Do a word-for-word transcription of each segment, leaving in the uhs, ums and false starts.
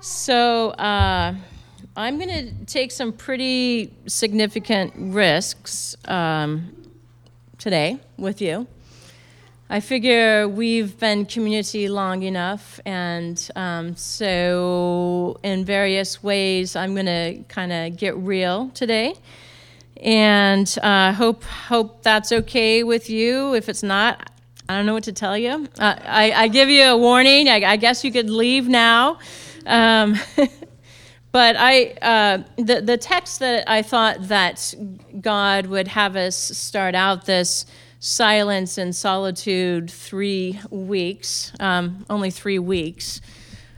So uh, I'm going to take some pretty significant risks um, today with you. I figure we've been community long enough, and um, so in various ways, I'm going to kind of get real today, and uh, hope hope that's okay with you. If it's not, I don't know what to tell you. Uh, I, I give you a warning. I, I guess you could leave now, um, but I uh, the the text that I thought that God would have us start out this Silence and Solitude three weeks, um, only three weeks.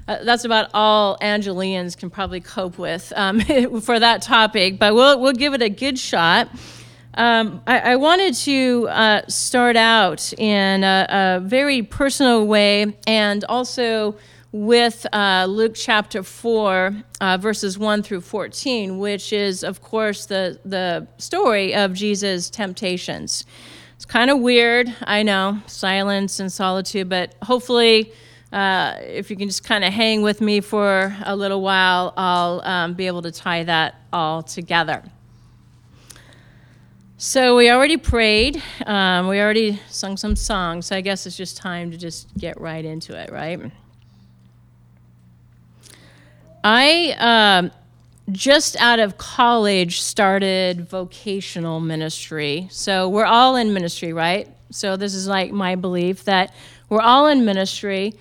Uh, that's about all Angelians can probably cope with um, for that topic, but we'll we'll give it a good shot. Um, I, I wanted to uh, start out in a, a very personal way, and also with uh, Luke chapter four, uh, verses one through fourteen, which is, of course, the the story of Jesus' temptations. It's kind of weird, I know, silence and solitude, but hopefully uh, if you can just kind of hang with me for a little while, I'll um, be able to tie that all together. So we already prayed. Um, we already sung some songs. So I guess it's just time to just get right into it, right? I... Uh, Just out of college, started vocational ministry. So we're all in ministry, right? So this is like my belief that we're all in ministry.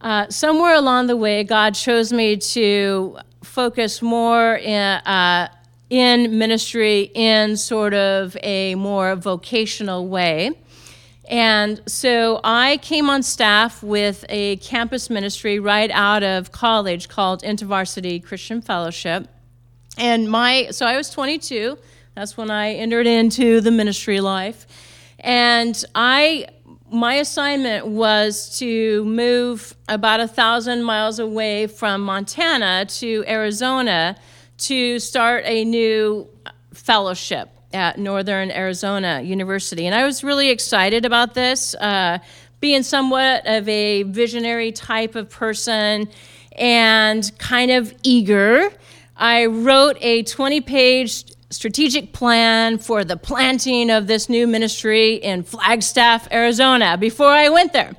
Uh, somewhere along the way, God chose me to focus more in, uh, in ministry in sort of a more vocational way. And so I came on staff with a campus ministry right out of college called InterVarsity Christian Fellowship. And my, so I was twenty-two, that's when I entered into the ministry life, and I, my assignment was to move about a thousand miles away from Montana to Arizona to start a new fellowship at Northern Arizona University. And I was really excited about this, uh, being somewhat of a visionary type of person and kind of eager. I wrote a twenty-page strategic plan for the planting of this new ministry in Flagstaff, Arizona, before I went there.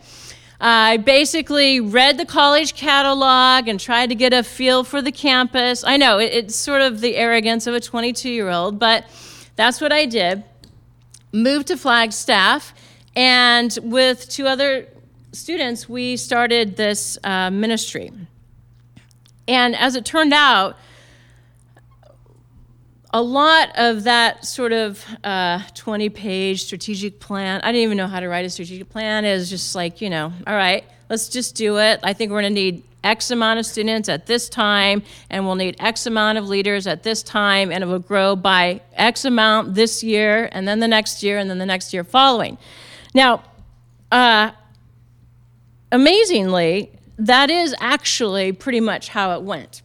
I basically read the college catalog and tried to get a feel for the campus. I know, it, it's sort of the arrogance of a twenty-two-year-old, but that's what I did. Moved to Flagstaff, and with two other students, we started this uh, ministry. And as it turned out, a lot of that sort of uh, twenty-page strategic plan, I didn't even know how to write a strategic plan. It was just like, you know, all right, let's just do it. I think we're going to need X amount of students at this time, and we'll need X amount of leaders at this time, and it will grow by X amount this year, and then the next year, and then the next year following. Now, uh, amazingly, that is actually pretty much how it went,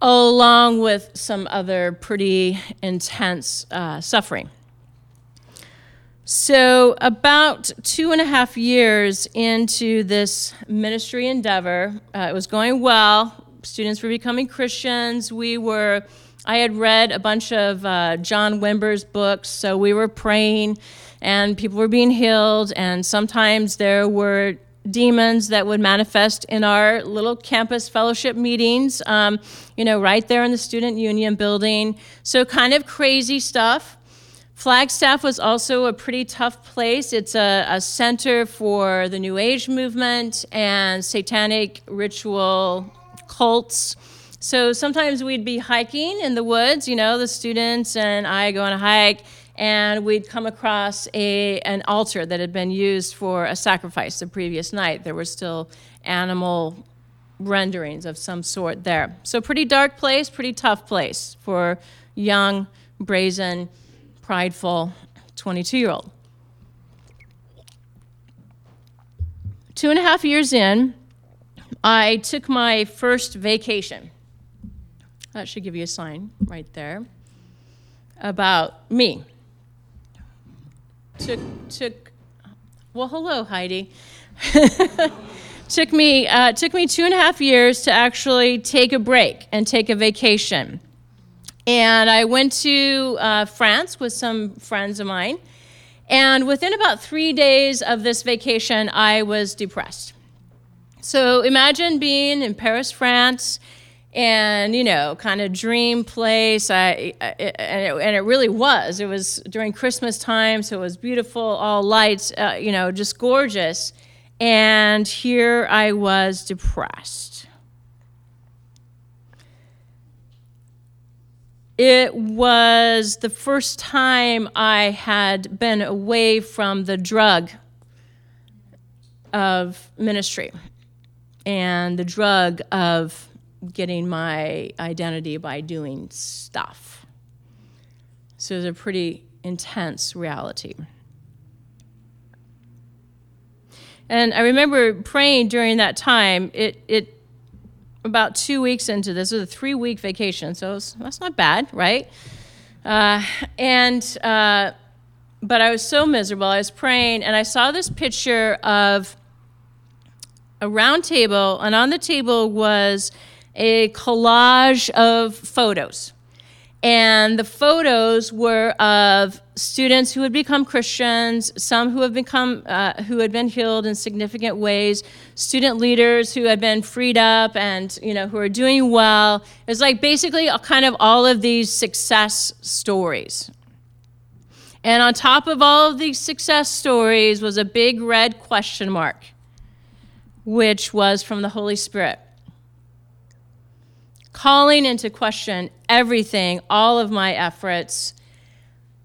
along with some other pretty intense uh, suffering. So about two and a half years into this ministry endeavor, uh, it was going well. Students were becoming Christians. We were, I had read a bunch of uh, John Wimber's books, so we were praying, and people were being healed, and sometimes there were demons that would manifest in our little campus fellowship meetings, um, you know, right there in the student union building. So kind of crazy stuff. Flagstaff was also a pretty tough place. It's a, a center for the New Age movement and satanic ritual cults. So sometimes we'd be hiking in the woods, you know, the students and I go on a hike, and we'd come across a an altar that had been used for a sacrifice the previous night. There were still animal renderings of some sort there. So pretty dark place, pretty tough place for young, brazen, prideful twenty-two-year-old. Two and a half years in, I took my first vacation. That should give you a sign right there about me. Took, took, well, hello, Heidi. took me uh, took me two and a half years to actually take a break and take a vacation. And I went to uh, France with some friends of mine. And within about three days of this vacation, I was depressed. So imagine being in Paris, France, and, you know, kind of dream place. I, I and, it, and it really was. It was during Christmas time, so it was beautiful, all lights, uh, you know, just gorgeous. And here I was depressed. It was the first time I had been away from the drug of ministry and the drug of getting my identity by doing stuff. So it was a pretty intense reality. And I remember praying during that time. It it about two weeks into this, it was a three-week vacation, so it was, that's not bad, right? Uh, and uh, but I was so miserable. I was praying, and I saw this picture of a round table, and on the table was a collage of photos. And the photos were of students who had become Christians, some who have become uh, who had been healed in significant ways, student leaders who had been freed up and, you know, who are doing well. It was like basically kind of all of these success stories. And on top of all of these success stories was a big red question mark, which was from the Holy Spirit, calling into question everything, all of my efforts,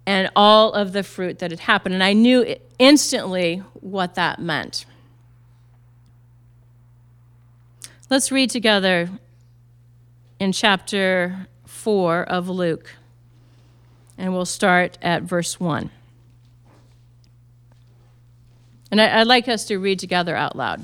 and all of the fruit that had happened. And I knew instantly what that meant. Let's read together in chapter four of Luke, and we'll start at verse one. And I'd like us to read together out loud.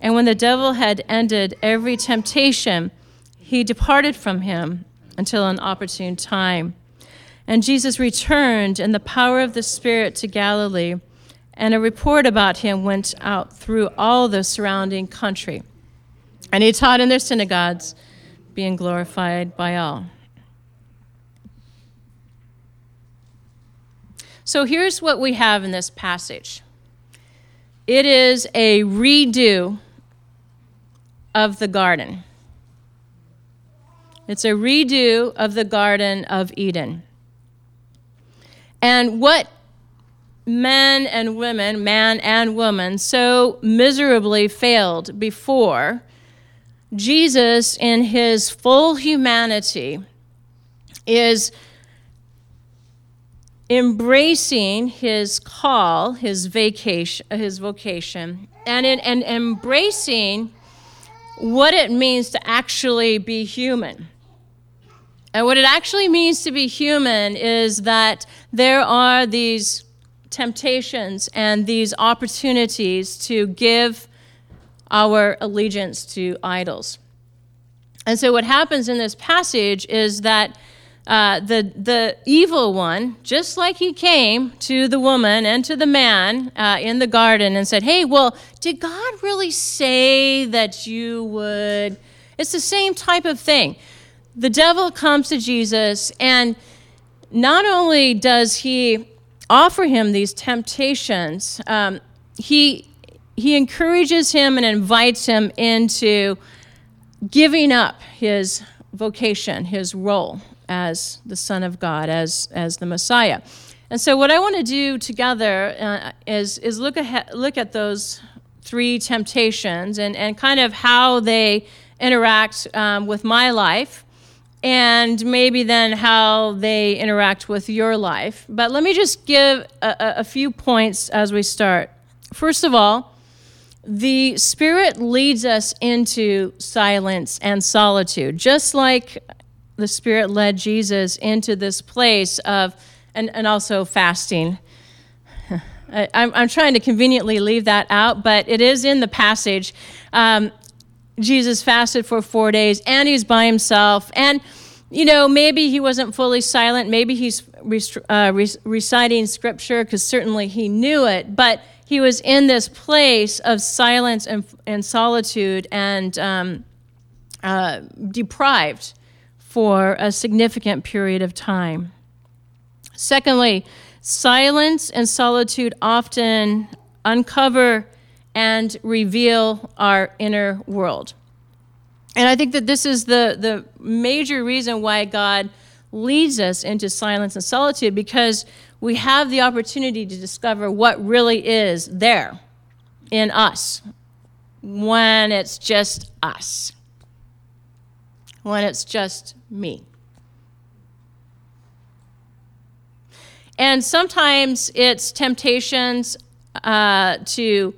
And when the devil had ended every temptation, he departed from him until an opportune time. And Jesus returned in the power of the Spirit to Galilee, and a report about him went out through all the surrounding country. And he taught in their synagogues, being glorified by all. So here's what we have in this passage. It is a redo of the garden. It's a redo of the Garden of Eden. And what men and women, man and woman, so miserably failed before, Jesus in his full humanity is embracing his call, his vacation, his vocation, and in, and embracing what it means to actually be human. And what it actually means to be human is that there are these temptations and these opportunities to give our allegiance to idols. And so what happens in this passage is that uh, the the evil one, just like he came to the woman and to the man uh, in the garden and said, hey, well, did God really say that you would? It's the same type of thing. The devil comes to Jesus, and not only does he offer him these temptations, um, he he encourages him and invites him into giving up his vocation, his role as the Son of God, as as the Messiah. And so what I want to do together uh, is is look ahead, look at those three temptations and, and kind of how they interact um, with my life, and maybe then how they interact with your life. But let me just give a, a few points as we start. First of all, the Spirit leads us into silence and solitude, just like the Spirit led Jesus into this place of, and, and also fasting. I, I'm, I'm trying to conveniently leave that out, but it is in the passage. Um, Jesus fasted for four days, and he's by himself. And, you know, maybe he wasn't fully silent. Maybe he's uh, reciting scripture, because certainly he knew it. But he was in this place of silence and, and solitude and um, uh, deprived for a significant period of time. Secondly, silence and solitude often uncover and reveal our inner world. And I think that this is the, the major reason why God leads us into silence and solitude, because we have the opportunity to discover what really is there in us when it's just us, when it's just me. And sometimes it's temptations uh, to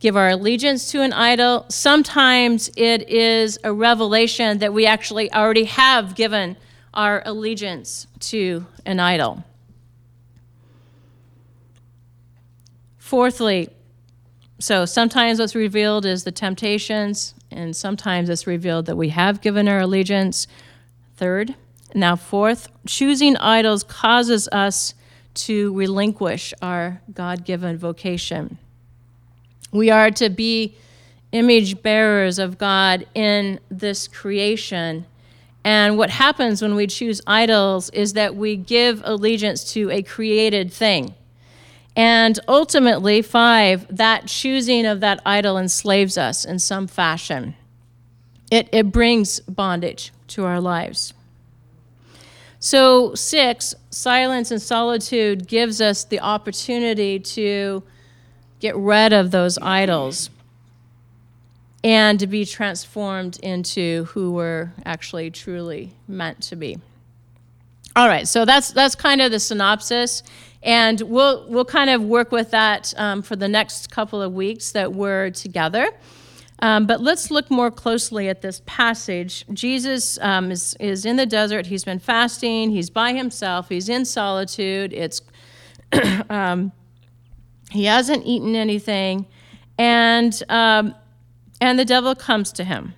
give our allegiance to an idol. Sometimes it is a revelation that we actually already have given our allegiance to an idol. Fourthly, so sometimes what's revealed is the temptations, and sometimes it's revealed that we have given our allegiance. Third, now fourth, choosing idols causes us to relinquish our God-given vocation. We are to be image bearers of God in this creation. And what happens when we choose idols is that we give allegiance to a created thing. And ultimately, five, that choosing of that idol enslaves us in some fashion. It, it brings bondage to our lives. So six, silence and solitude gives us the opportunity to get rid of those idols and to be transformed into who we're actually truly meant to be. All right, so that's that's kind of the synopsis, and we'll we'll kind of work with that um, for the next couple of weeks that we're together. Um, but let's look more closely at this passage. Jesus um, is is in the desert. He's been fasting. He's by himself. He's in solitude. It's um, He hasn't eaten anything, and um, and the devil comes to him.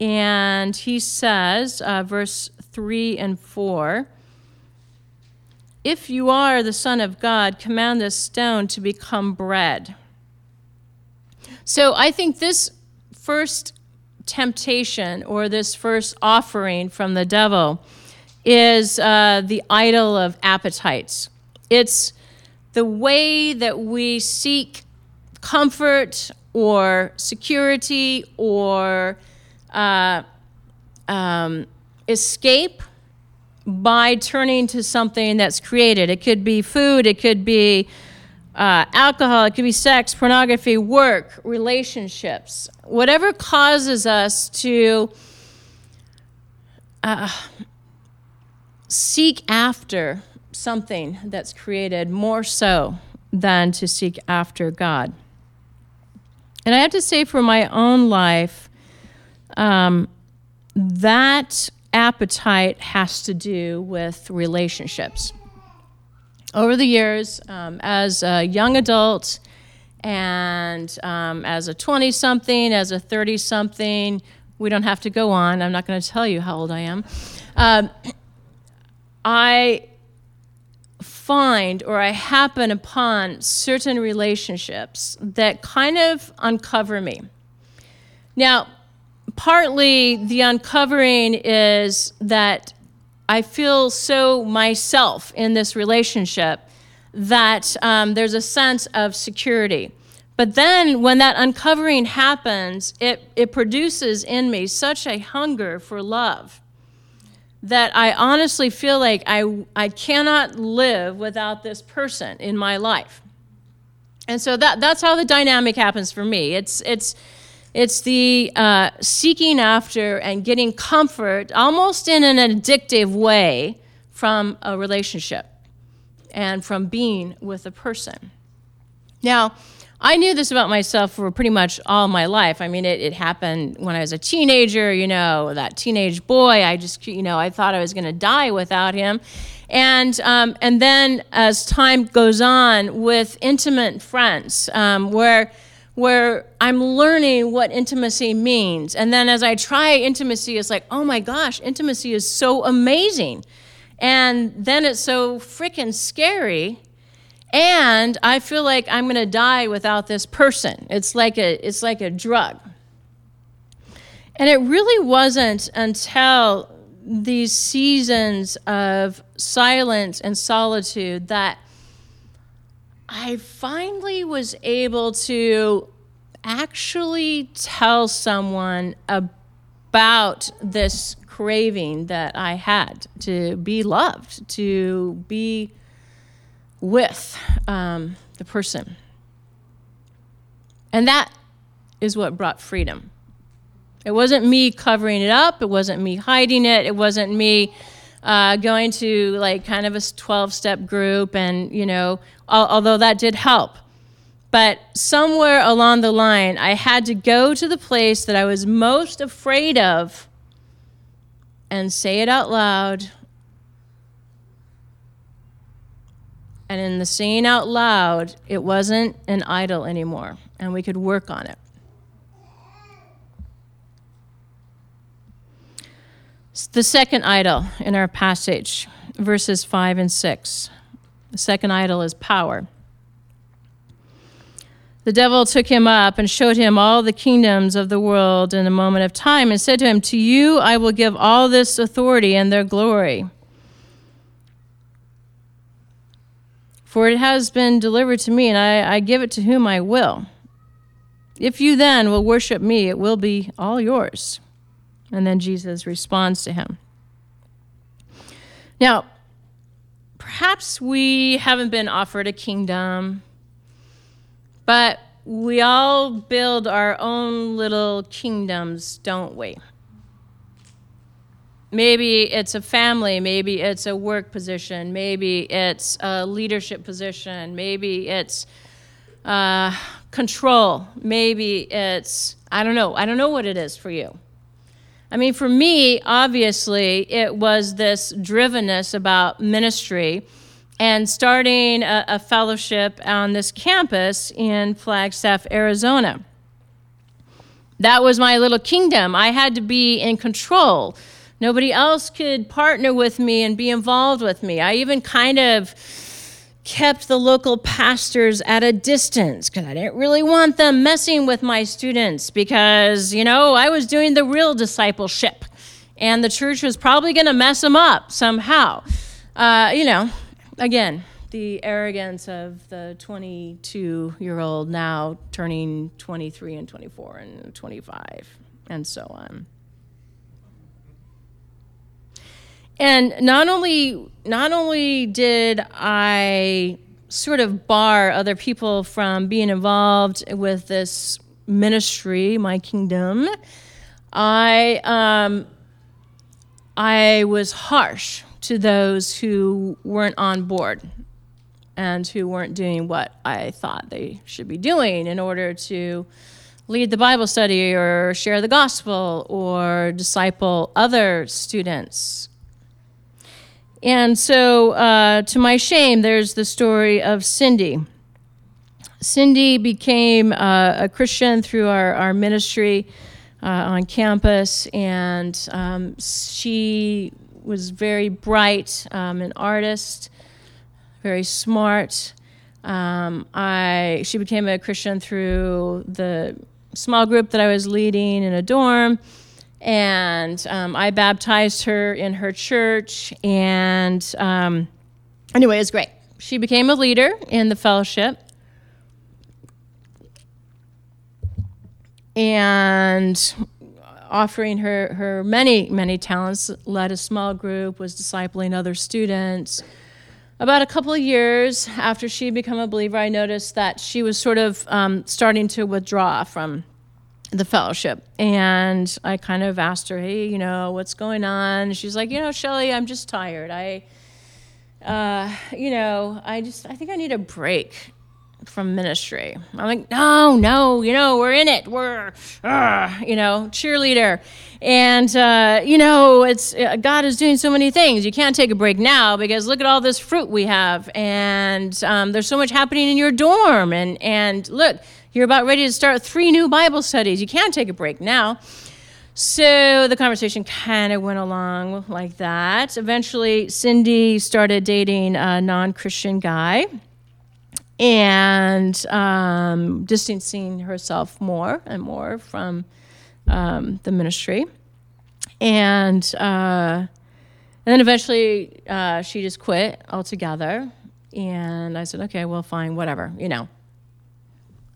And he says, uh, verse three and four, "If you are the Son of God, command this stone to become bread." So I think this first temptation, or this first offering from the devil, is uh, the idol of appetites. It's the way that we seek comfort or security or uh, um, escape by turning to something that's created. It could be food, it could be uh, alcohol, it could be sex, pornography, work, relationships. Whatever causes us to uh, seek after something that's created more so than to seek after God. And I have to say, for my own life, um, that appetite has to do with relationships. over the years, um, as a young adult and um, as a twenty-something, as a thirty-something, we don't have to go on. I'm not going to tell you how old I am. Um, I find or I happen upon certain relationships that kind of uncover me. Now, partly the uncovering is that I feel so myself in this relationship that um, there's a sense of security. But then when that uncovering happens, it, it produces in me such a hunger for love that I honestly feel like I, I cannot live without this person in my life. And so that that's how the dynamic happens for me. It's it's It's the uh, seeking after and getting comfort almost in an addictive way from a relationship and from being with a person. Now, I knew this about myself for pretty much all my life. I mean, it, it happened when I was a teenager, you know, that teenage boy. I just, you know, I thought I was going to die without him. And um, and then as time goes on with intimate friends um, where... where I'm learning what intimacy means. And then as I try intimacy, it's like, oh my gosh, intimacy is so amazing. And then it's so freaking scary. And I feel like I'm gonna die without this person. It's like a, it's like a drug. And it really wasn't until these seasons of silence and solitude that I finally was able to actually tell someone about this craving that I had to be loved, to be with um, the person. And that is what brought freedom. It wasn't me covering it up. It wasn't me hiding it. It wasn't me Uh, going to like kind of a twelve-step group and, you know, al- although that did help. But somewhere along the line, I had to go to the place that I was most afraid of and say it out loud. And in the saying out loud, it wasn't an idol anymore, and we could work on it. The second idol in our passage, verses five and six. The second idol is power. The devil took him up and showed him all the kingdoms of the world in a moment of time and said to him, "To you I will give all this authority and their glory. For it has been delivered to me, and I, I give it to whom I will. If you then will worship me, it will be all yours." And then Jesus responds to him. Now, perhaps we haven't been offered a kingdom, but we all build our own little kingdoms, don't we? Maybe it's a family, maybe it's a work position, maybe it's a leadership position, maybe it's uh, control, maybe it's, I don't know, I don't know what it is for you. I mean, for me, obviously, it was this drivenness about ministry and starting a, a fellowship on this campus in Flagstaff, Arizona. That was my little kingdom. I had to be in control. Nobody else could partner with me and be involved with me. I even kind of kept the local pastors at a distance because I didn't really want them messing with my students because, you know, I was doing the real discipleship and the church was probably going to mess them up somehow. Uh, you know, again, the arrogance of the twenty-two-year-old now turning twenty-three and twenty-four and twenty-five and so on. And not only not only did I sort of bar other people from being involved with this ministry, my kingdom, I um, I was harsh to those who weren't on board and who weren't doing what I thought they should be doing in order to lead the Bible study or share the gospel or disciple other students. And so, uh, to my shame, there's the story of Cindy. Cindy became uh, a Christian through our, our ministry uh, on campus, and um, she was very bright, um, an artist, very smart. Um, I she became a Christian through the small group that I was leading in a dorm, and um, I baptized her in her church, and um, anyway, it was great. She became a leader in the fellowship. And offering her, her many, many talents, led a small group, was discipling other students. About a couple of years after she became a believer, I noticed that she was sort of um, starting to withdraw from the fellowship. And I kind of asked her, hey, you know, what's going on? And she's like, you know, Shelley, I'm just tired. I, uh, you know, I just, I think I need a break from ministry. I'm like, no, no, you know, we're in it. We're, uh, you know, cheerleader. And, uh, you know, it's uh, God is doing so many things. You can't take a break now because look at all this fruit we have. And um, there's so much happening in your dorm. And, and look, you're about ready to start three new Bible studies. You can't take a break now. So the conversation kind of went along like that. Eventually, Cindy started dating a non-Christian guy, and um, distancing herself more and more from um, the ministry. And, uh, and then eventually uh, she just quit altogether. And I said, okay, well, fine, whatever, you know.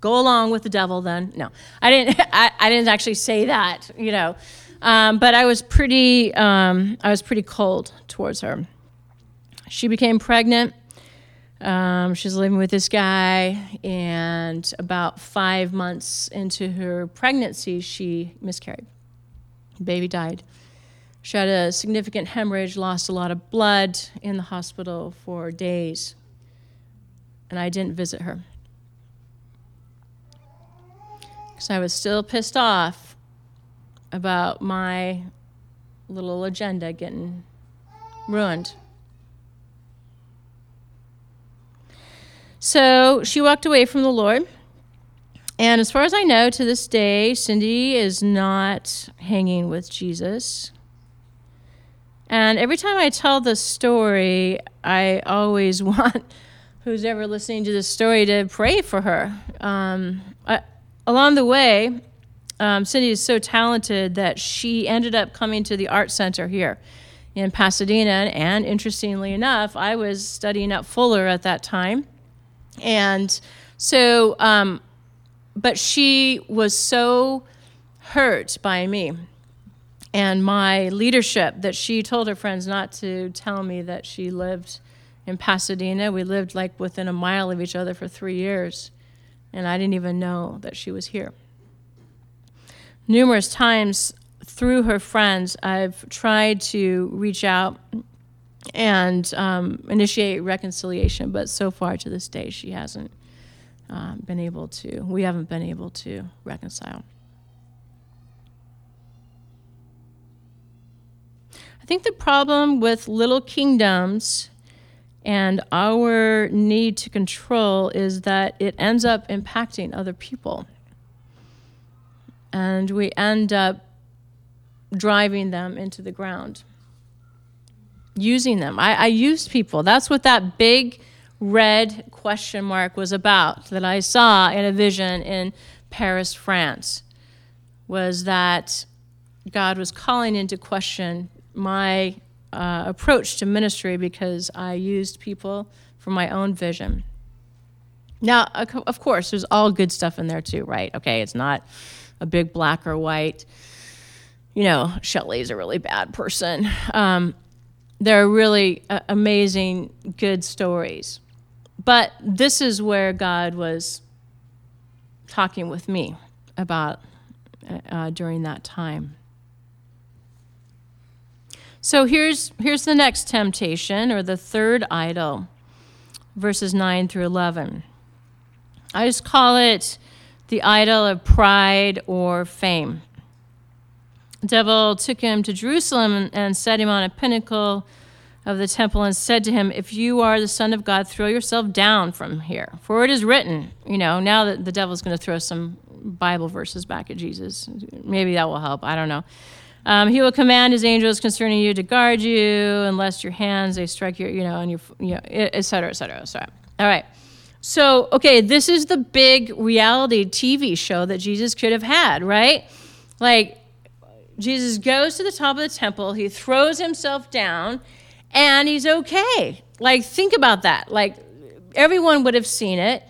Go along with the devil then. No, I didn't, I, I didn't actually say that, you know. Um, but I was pretty, um, I was pretty cold towards her. She became pregnant. Um, she's living with this guy, and about five months into her pregnancy, she miscarried. The baby died. She had a significant hemorrhage, lost a lot of blood in the hospital for days, and I didn't visit her because I was still pissed off about my little agenda getting ruined. So she walked away from the Lord, and as far as I know, to this day, Cindy is not hanging with Jesus. And every time I tell this story, I always want who's ever listening to this story to pray for her. Um, I, along the way, um, Cindy is so talented that she ended up coming to the art center here in Pasadena, and interestingly enough, I was studying at Fuller at that time. And so, um, but she was so hurt by me and my leadership that she told her friends not to tell me that she lived in Pasadena. We lived like within a mile of each other for three years, and I didn't even know that she was here. Numerous times through her friends, I've tried to reach out and um, initiate reconciliation, but so far to this day, she hasn't uh, been able to, we haven't been able to reconcile. I think the problem with little kingdoms and our need to control is that it ends up impacting other people, and we end up driving them into the ground. Using them. I, I used people. That's what that big red question mark was about that I saw in a vision in Paris, France, was that God was calling into question my uh, approach to ministry because I used people for my own vision. Now, of course, there's all good stuff in there too, right? Okay, it's not a big black or white, you know, Shelley's a really bad person. Um, There are really uh, amazing, good stories. But this is where God was talking with me about uh, during that time. So here's here's the next temptation, or the third idol, verses nine through eleven. I just call it the idol of pride or fame. The devil took him to Jerusalem and set him on a pinnacle of the temple and said to him, if you are the Son of God, throw yourself down from here. For it is written, you know, now that the devil's going to throw some Bible verses back at Jesus. Maybe that will help. I don't know. Um, he will command his angels concerning you to guard you, unless your hands, they strike your, you know, and your, you know, et cetera, et cetera, et cetera. All right. So, okay, this is the big reality T V show that Jesus could have had, right? Like, Jesus goes to the top of the temple, he throws himself down, and he's okay. Like, think about that. Like, everyone would have seen it.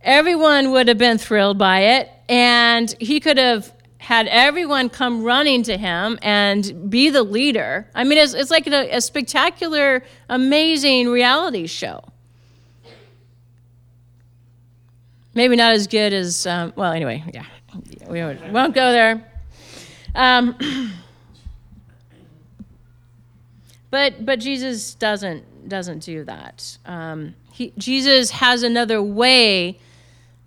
Everyone would have been thrilled by it. And he could have had everyone come running to him and be the leader. I mean, it's, it's like a, a spectacular, amazing reality show. Maybe not as good as, um, well, anyway, yeah. We won't go there. Um, but but Jesus doesn't doesn't do that. Um, he, Jesus has another way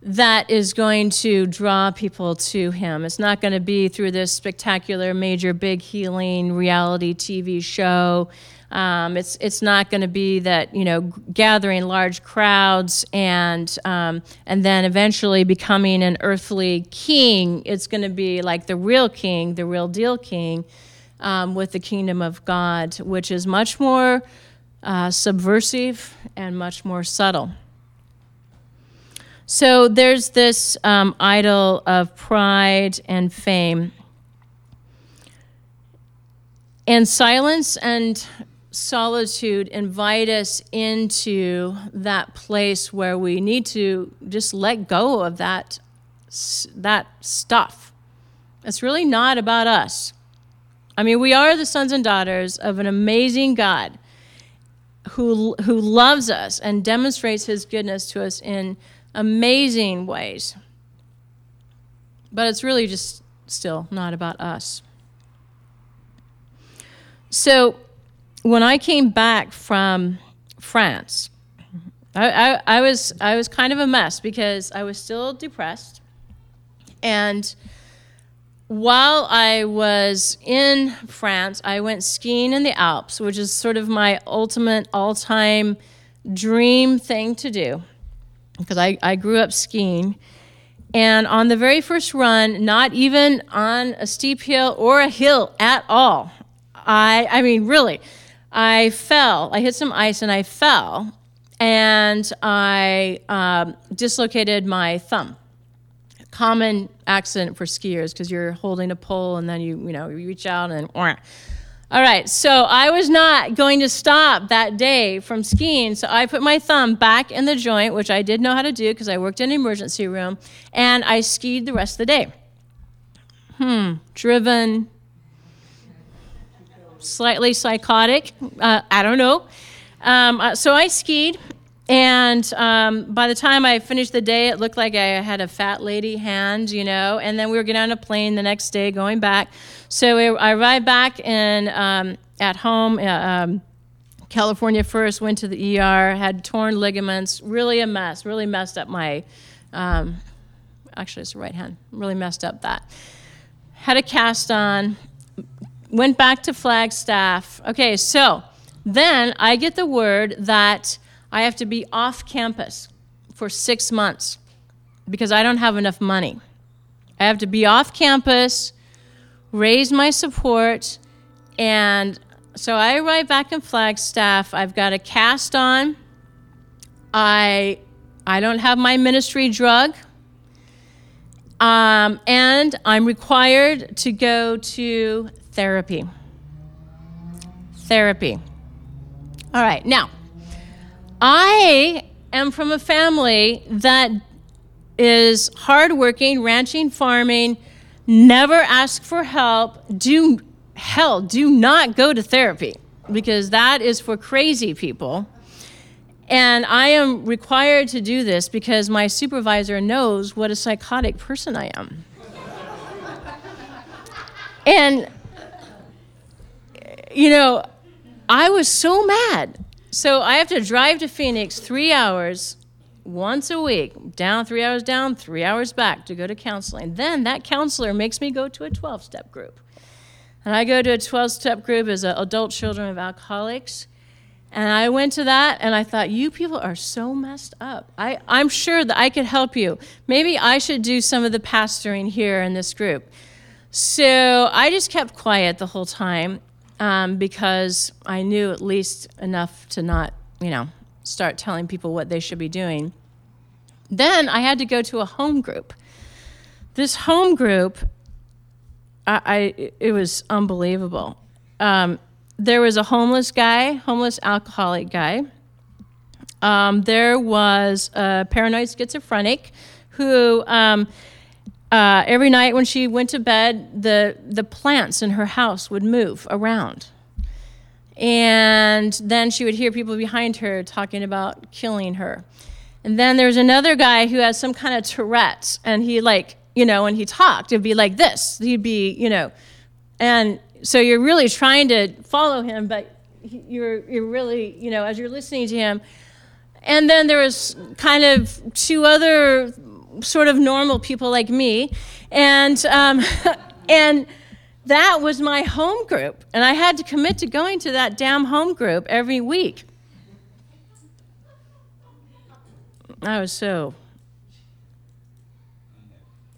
that is going to draw people to him. It's not going to be through this spectacular, major, big healing reality T V show. Um, it's it's not going to be that, you know, gathering large crowds and um, and then eventually becoming an earthly king. It's going to be like the real king, the real deal king, um, with the kingdom of God, which is much more uh, subversive and much more subtle. So there's this um, idol of pride and fame. And silence and solitude invite us into that place where we need to just let go of that that stuff. It's really not about us. I mean, we are the sons and daughters of an amazing God who who loves us and demonstrates his goodness to us in amazing ways. But it's really just still not about us. So when I came back from France, I, I, I was I was kind of a mess because I was still depressed. And while I was in France, I went skiing in the Alps, which is sort of my ultimate all-time dream thing to do because I, I grew up skiing. And on the very first run, not even on a steep hill or a hill at all, I I mean, really, I fell. I hit some ice and I fell, and I um, dislocated my thumb. Common accident for skiers because you're holding a pole and then you you know you reach out and. All right, so I was not going to stop that day from skiing, so I put my thumb back in the joint, which I did know how to do because I worked in an emergency room, and I skied the rest of the day. Hmm, driven. Slightly psychotic, uh, I don't know. Um, uh, so I skied, and um, by the time I finished the day, it looked like I had a fat lady hand, you know, and then we were getting on a plane the next day going back. So we, I arrived back in, um, at home, uh, um, California first, went to the E R, had torn ligaments, really a mess, really messed up my, um, actually it's the right hand, really messed up that. Had a cast on. Went back to Flagstaff. Okay, so then I get the word that I have to be off campus for six months because I don't have enough money. I have to be off campus, raise my support, and so I arrive back in Flagstaff. I've got a cast on. I I don't have my ministry drug. Um, and I'm required to go to Therapy. Therapy. All right, now, I am from a family that is hardworking, ranching, farming, never ask for help. Do, hell, do not go to therapy because that is for crazy people. And I am required to do this because my supervisor knows what a psychotic person I am. And you know, I was so mad. So I have to drive to Phoenix three hours once a week, down three hours down, three hours back to go to counseling. Then that counselor makes me go to a twelve-step group. And I go to a twelve-step group as adult children of alcoholics. And I went to that, and I thought, you people are so messed up. I, I'm sure that I could help you. Maybe I should do some of the pastoring here in this group. So I just kept quiet the whole time um, because I knew at least enough to not, you know, start telling people what they should be doing. Then I had to go to a home group. This home group, I, I it was unbelievable. Um, There was a homeless guy, homeless alcoholic guy. Um, there was a paranoid schizophrenic who um, uh, every night when she went to bed, the, the plants in her house would move around. And then she would hear people behind her talking about killing her. And then there was another guy who had some kind of Tourette's, and he like, you know, when he talked, it'd be like this. He'd be, you know, and... So you're really trying to follow him, but you're you're really, you know, as you're listening to him. And then there was kind of two other sort of normal people like me. And um, and that was my home group. And I had to commit to going to that damn home group every week. I was so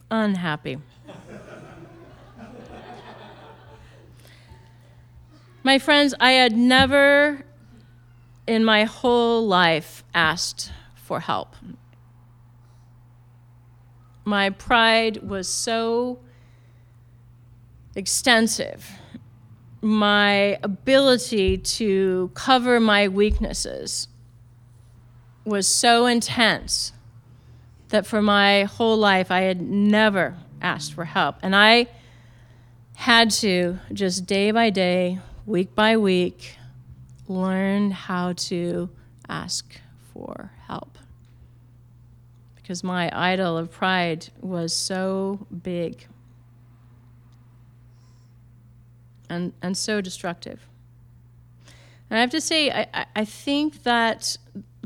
unhappy. My friends, I had never in my whole life asked for help. My pride was so extensive. My ability to cover my weaknesses was so intense that for my whole life I had never asked for help. And I had to just day by day, week by week, learn how to ask for help. Because my idol of pride was so big and, and so destructive. And I have to say, I, I think that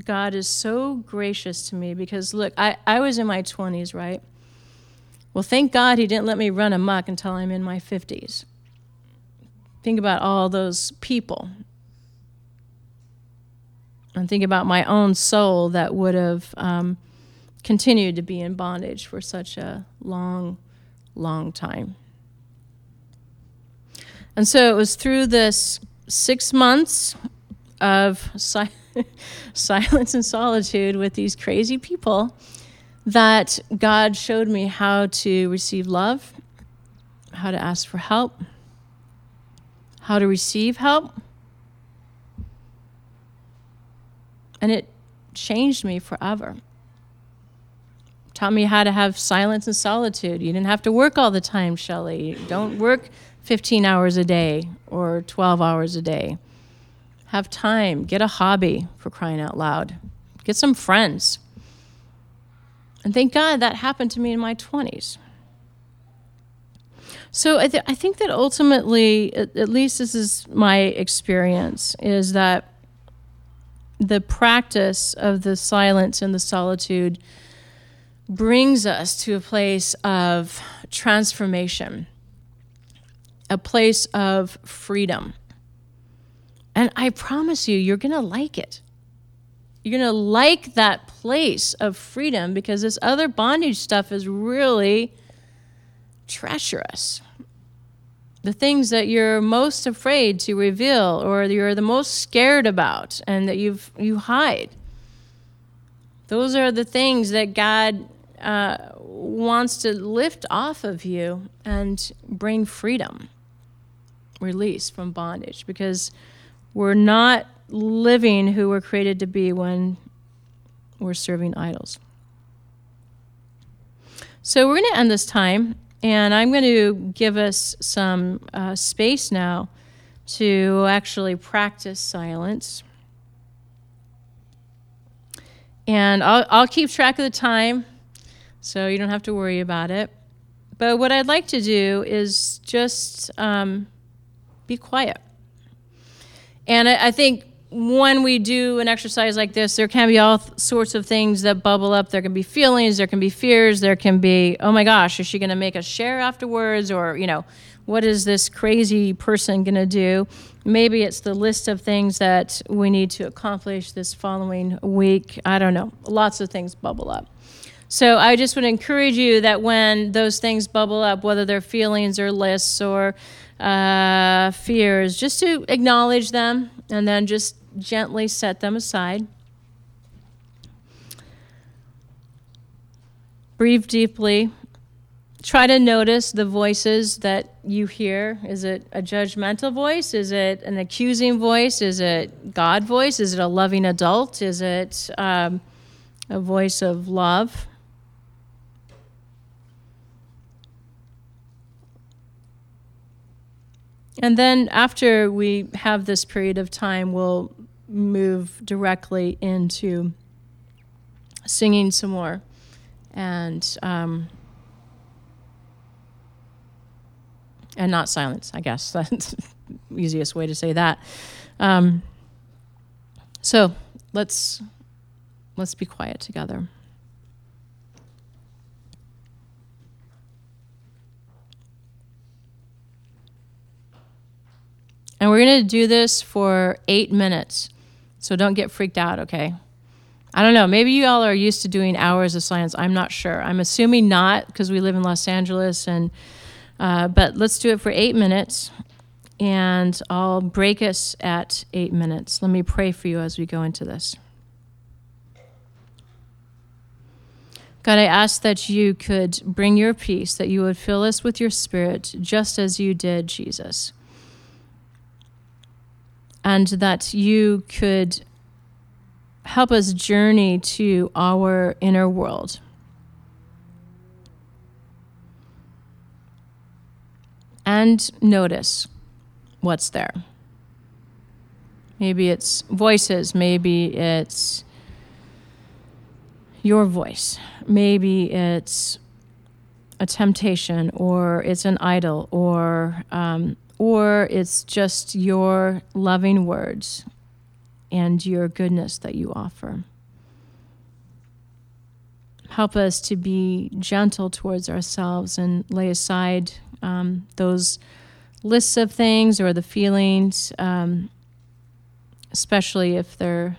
God is so gracious to me because, look, I, I was in my twenties, right? Well, thank God he didn't let me run amok until I'm in my fifties. Think about all those people. And think about my own soul that would have um, continued to be in bondage for such a long, long time. And so it was through this six months of si- silence and solitude with these crazy people that God showed me how to receive love, how to ask for help, how to receive help. And it changed me forever. Taught me how to have silence and solitude. You didn't have to work all the time, Shelley. Don't work fifteen hours a day or twelve hours a day. Have time. Get a hobby, for crying out loud. Get some friends. And thank God that happened to me in my twenties. So I, th- I think that ultimately, at, at least this is my experience, is that the practice of the silence and the solitude brings us to a place of transformation, a place of freedom. And I promise you, you're going to like it. You're going to like that place of freedom because this other bondage stuff is really treacherous. The things that you're most afraid to reveal or you're the most scared about and that you've you hide. Those are the things that God uh, wants to lift off of you and bring freedom, release from bondage, because we're not living who we're created to be when we're serving idols. So we're going to end this time. And I'm going to give us some uh, space now to actually practice silence. And I'll, I'll keep track of the time, so you don't have to worry about it. But what I'd like to do is just um, be quiet. And I, I think when we do an exercise like this, there can be all th- sorts of things that bubble up. There can be feelings, there can be fears, there can be, oh my gosh, is she going to make us share afterwards? Or, you know, what is this crazy person going to do? Maybe it's the list of things that we need to accomplish this following week. I don't know. Lots of things bubble up. So I just would encourage you that when those things bubble up, whether they're feelings or lists or uh, fears, just to acknowledge them and then just gently set them aside. Breathe deeply. Try to notice the voices that you hear. Is it a judgmental voice? Is it an accusing voice? Is it God voice? Is it a loving adult? Is it um, a voice of love? And then after we have this period of time, we'll move directly into singing some more and um, and not silence, I guess. That's the easiest way to say that. Um, so let's let's be quiet together. And we're going to do this for eight minutes, so don't get freaked out, okay? I don't know. Maybe you all are used to doing hours of silence. I'm not sure. I'm assuming not because we live in Los Angeles. And uh, but let's do it for eight minutes, and I'll break us at eight minutes. Let me pray for you as we go into this. God, I ask that you could bring your peace, that you would fill us with your spirit just as you did, Jesus. And that you could help us journey to our inner world. And notice what's there. Maybe it's voices. Maybe it's your voice. Maybe it's a temptation, or it's an idol, or... Um, or it's just your loving words and your goodness that you offer. Help us to be gentle towards ourselves and lay aside um, those lists of things or the feelings, um, especially if they're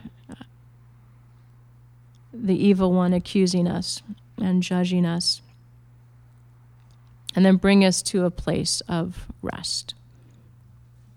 the evil one accusing us and judging us, and then bring us to a place of rest.